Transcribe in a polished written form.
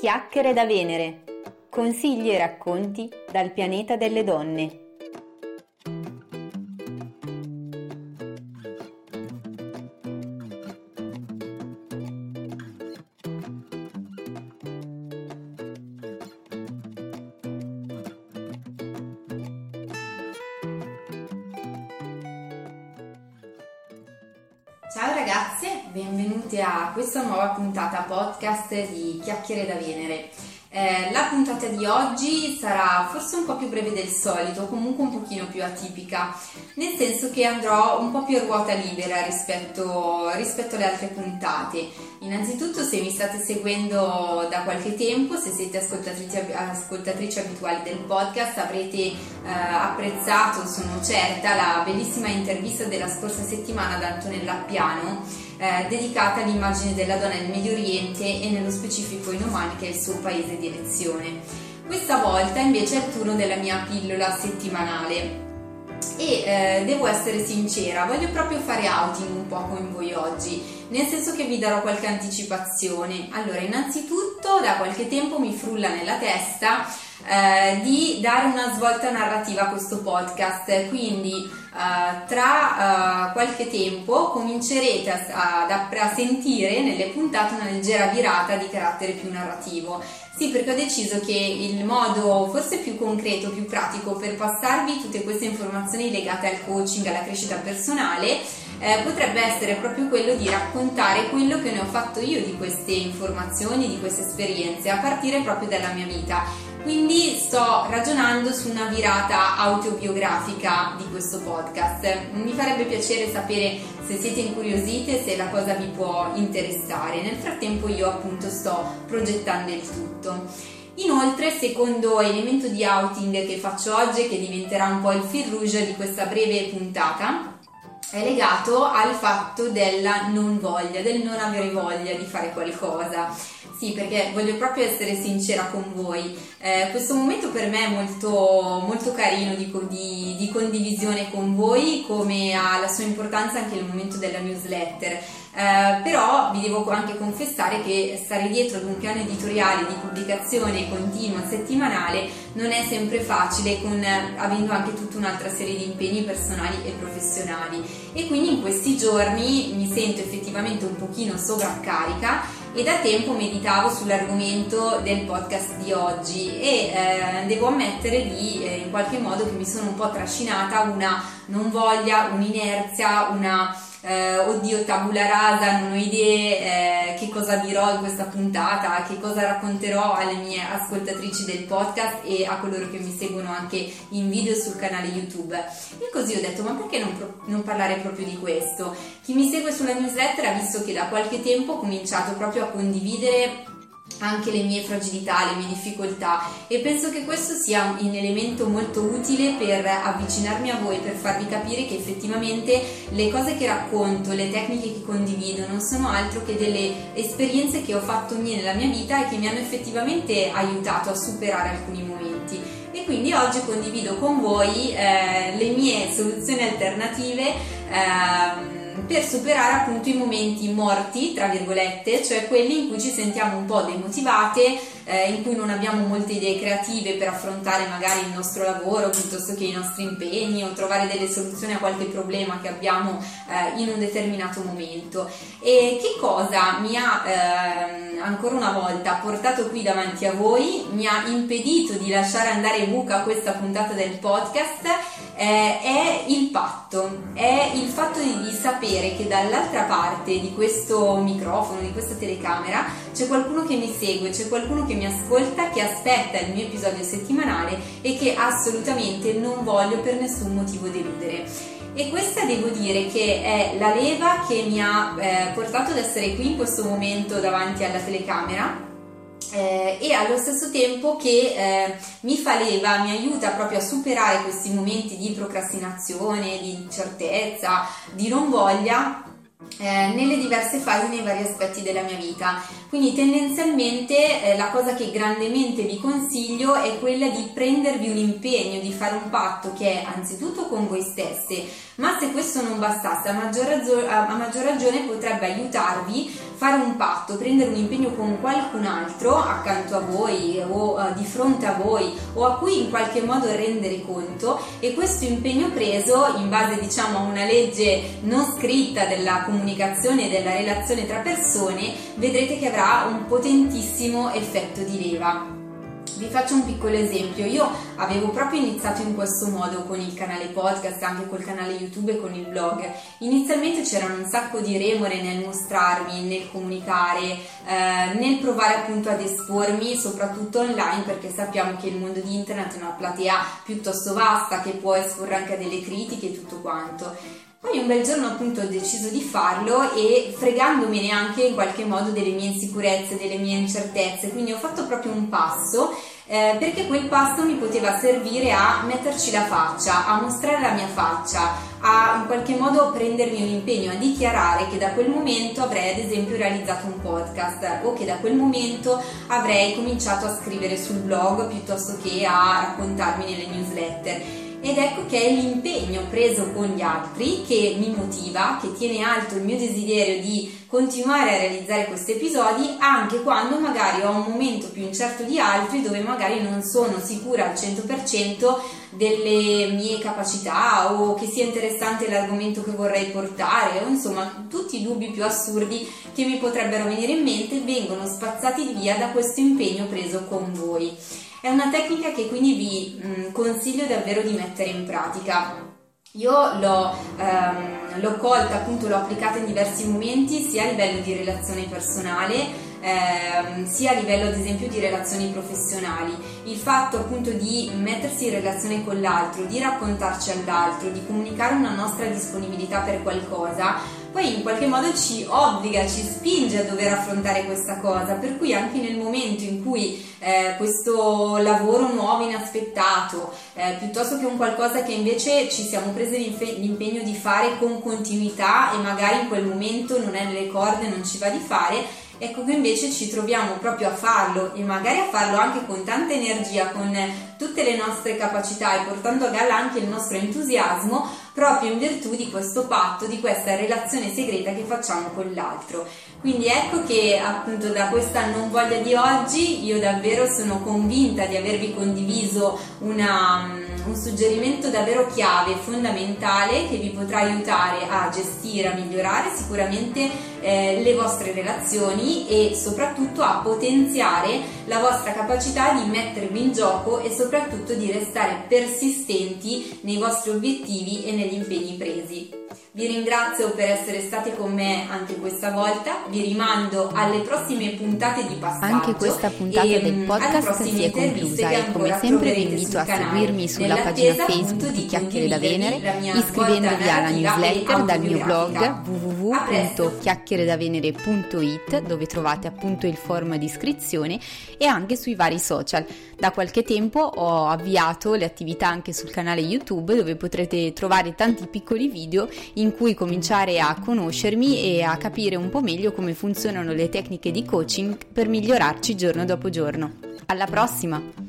Chiacchiere da Venere. Consigli e racconti dal pianeta delle donne. Ciao ragazze, benvenute a questa nuova puntata podcast di Chiacchiere da Venere. La puntata di oggi sarà forse un po' più breve del solito, comunque un pochino più atipica, nel senso che andrò un po' più a ruota libera rispetto alle altre puntate. Innanzitutto, se mi state seguendo da qualche tempo, se siete ascoltatrici abituali del podcast, avrete apprezzato, sono certa, la bellissima intervista della scorsa settimana ad Antonella Piano, dedicata all'immagine della donna nel Medio Oriente e nello specifico in Oman, che è il suo paese di elezione. Questa volta invece è il turno della mia pillola settimanale e devo essere sincera, voglio proprio fare outing un po' con voi oggi, nel senso che vi darò qualche anticipazione. Allora, innanzitutto da qualche tempo mi frulla nella testa di dare una svolta narrativa a questo podcast, quindi tra qualche tempo comincerete a sentire nelle puntate una leggera virata di carattere più narrativo. Sì, perché ho deciso che il modo forse più concreto, più pratico per passarvi tutte queste informazioni legate al coaching, alla crescita personale, potrebbe essere proprio quello di raccontare quello che ne ho fatto io di queste informazioni, di queste esperienze, a partire proprio dalla mia vita. Quindi sto ragionando su una virata autobiografica di questo podcast. Mi farebbe piacere sapere se siete incuriosite, se la cosa vi può interessare. Nel frattempo io appunto sto progettando il tutto. Inoltre, secondo elemento di outing che faccio oggi, che diventerà un po' il fil rouge di questa breve puntata, è legato al fatto della non voglia, del non avere voglia di fare qualcosa. Sì, perché voglio proprio essere sincera con voi. Questo momento per me è molto, molto carino di condivisione con voi, come ha la sua importanza anche il momento della newsletter. Però vi devo anche confessare che stare dietro ad un piano editoriale di pubblicazione continua settimanale non è sempre facile, avendo anche tutta un'altra serie di impegni personali e professionali, e quindi in questi giorni mi sento effettivamente un pochino sovraccarica e da tempo meditavo sull'argomento del podcast di oggi e devo ammettere in qualche modo che mi sono un po' trascinata una non voglia, un'inerzia, una oddio, tabula rasa, non ho idee che cosa dirò in questa puntata, che cosa racconterò alle mie ascoltatrici del podcast e a coloro che mi seguono anche in video sul canale YouTube. E così ho detto, ma perché non parlare proprio di questo? Chi mi segue sulla newsletter ha visto che da qualche tempo ho cominciato proprio a condividere anche le mie fragilità, le mie difficoltà, e penso che questo sia un elemento molto utile per avvicinarmi a voi, per farvi capire che effettivamente le cose che racconto, le tecniche che condivido non sono altro che delle esperienze che ho fatto mie nella mia vita e che mi hanno effettivamente aiutato a superare alcuni momenti. E quindi oggi condivido con voi le mie soluzioni alternative per superare appunto i momenti morti, tra virgolette, cioè quelli in cui ci sentiamo un po' demotivate, in cui non abbiamo molte idee creative per affrontare magari il nostro lavoro piuttosto che i nostri impegni, o trovare delle soluzioni a qualche problema che abbiamo in un determinato momento. E che cosa mi ha ancora una volta portato qui davanti a voi, mi ha impedito di lasciare andare buca questa puntata del podcast, è il patto, è il fatto di sapere che dall'altra parte di questo microfono, di questa telecamera, c'è qualcuno che mi segue, c'è qualcuno che mi ascolta, che aspetta il mio episodio settimanale e che assolutamente non voglio per nessun motivo deludere. E questa devo dire che è la leva che mi ha portato ad essere qui in questo momento davanti alla telecamera, e allo stesso tempo che mi fa leva, mi aiuta proprio a superare questi momenti di procrastinazione, di incertezza, di non voglia nelle diverse fasi, nei vari aspetti della mia vita. Quindi tendenzialmente la cosa che grandemente vi consiglio è quella di prendervi un impegno, di fare un patto che è anzitutto con voi stesse, ma se questo non bastasse, a maggior ragione potrebbe aiutarvi fare un patto, prendere un impegno con qualcun altro accanto a voi o di fronte a voi o a cui in qualche modo rendere conto, e questo impegno preso in base, diciamo, a una legge non scritta della comunicazione e della relazione tra persone, vedrete che avrà un potentissimo effetto di leva. Vi faccio un piccolo esempio. Io avevo proprio iniziato in questo modo con il canale podcast, anche col canale YouTube e con il blog. Inizialmente c'erano un sacco di remore nel mostrarmi, nel comunicare, nel provare appunto ad espormi, soprattutto online, perché sappiamo che il mondo di internet è una platea piuttosto vasta che può esporre anche a delle critiche e tutto quanto. Poi un bel giorno appunto ho deciso di farlo, e fregandomene anche in qualche modo delle mie insicurezze, delle mie incertezze, quindi ho fatto proprio un passo, perché quel passo mi poteva servire a metterci la faccia, a mostrare la mia faccia, a in qualche modo prendermi un impegno, a dichiarare che da quel momento avrei ad esempio realizzato un podcast, o che da quel momento avrei cominciato a scrivere sul blog piuttosto che a raccontarmi nelle newsletter. Ed ecco che è l'impegno preso con gli altri che mi motiva, che tiene alto il mio desiderio di continuare a realizzare questi episodi, anche quando magari ho un momento più incerto di altri, dove magari non sono sicura al 100% delle mie capacità, o che sia interessante l'argomento che vorrei portare, o insomma tutti i dubbi più assurdi che mi potrebbero venire in mente vengono spazzati via da questo impegno preso con voi. È una tecnica che quindi vi consiglio davvero di mettere in pratica. Io l'ho colta, appunto l'ho applicata in diversi momenti, sia a livello di relazione personale, sia a livello ad esempio di relazioni professionali. Il fatto appunto di mettersi in relazione con l'altro, di raccontarci all'altro, di comunicare una nostra disponibilità per qualcosa, poi in qualche modo ci obbliga, ci spinge a dover affrontare questa cosa, per cui anche nel momento in cui questo lavoro nuovo, inaspettato, piuttosto che un qualcosa che invece ci siamo prese l'impegno di fare con continuità e magari in quel momento non è nelle corde, non ci va di fare, ecco che invece ci troviamo proprio a farlo, e magari a farlo anche con tanta energia, con tutte le nostre capacità e portando a galla anche il nostro entusiasmo, proprio in virtù di questo patto, di questa relazione segreta che facciamo con l'altro. Quindi ecco che appunto da questa non voglia di oggi io davvero sono convinta di avervi condiviso un suggerimento davvero chiave, fondamentale, che vi potrà aiutare a gestire, a migliorare sicuramente le vostre relazioni e soprattutto a potenziare la vostra capacità di mettervi in gioco e soprattutto di restare persistenti nei vostri obiettivi e negli impegni presi. Vi ringrazio per essere state con me anche questa volta, vi rimando alle prossime puntate di passaggio. Anche questa puntata del podcast si è conclusa, e come sempre vi invito a seguirmi sulla pagina Facebook di Chiacchiere da Venere, iscrivendovi alla newsletter dal mio blog www.chiacchieredavenere.it, dove trovate appunto il form di iscrizione, e anche sui vari social. Da qualche tempo ho avviato le attività anche sul canale YouTube, dove potrete trovare tanti piccoli video in cui cominciare a conoscermi e a capire un po' meglio come funzionano le tecniche di coaching per migliorarci giorno dopo giorno. Alla prossima!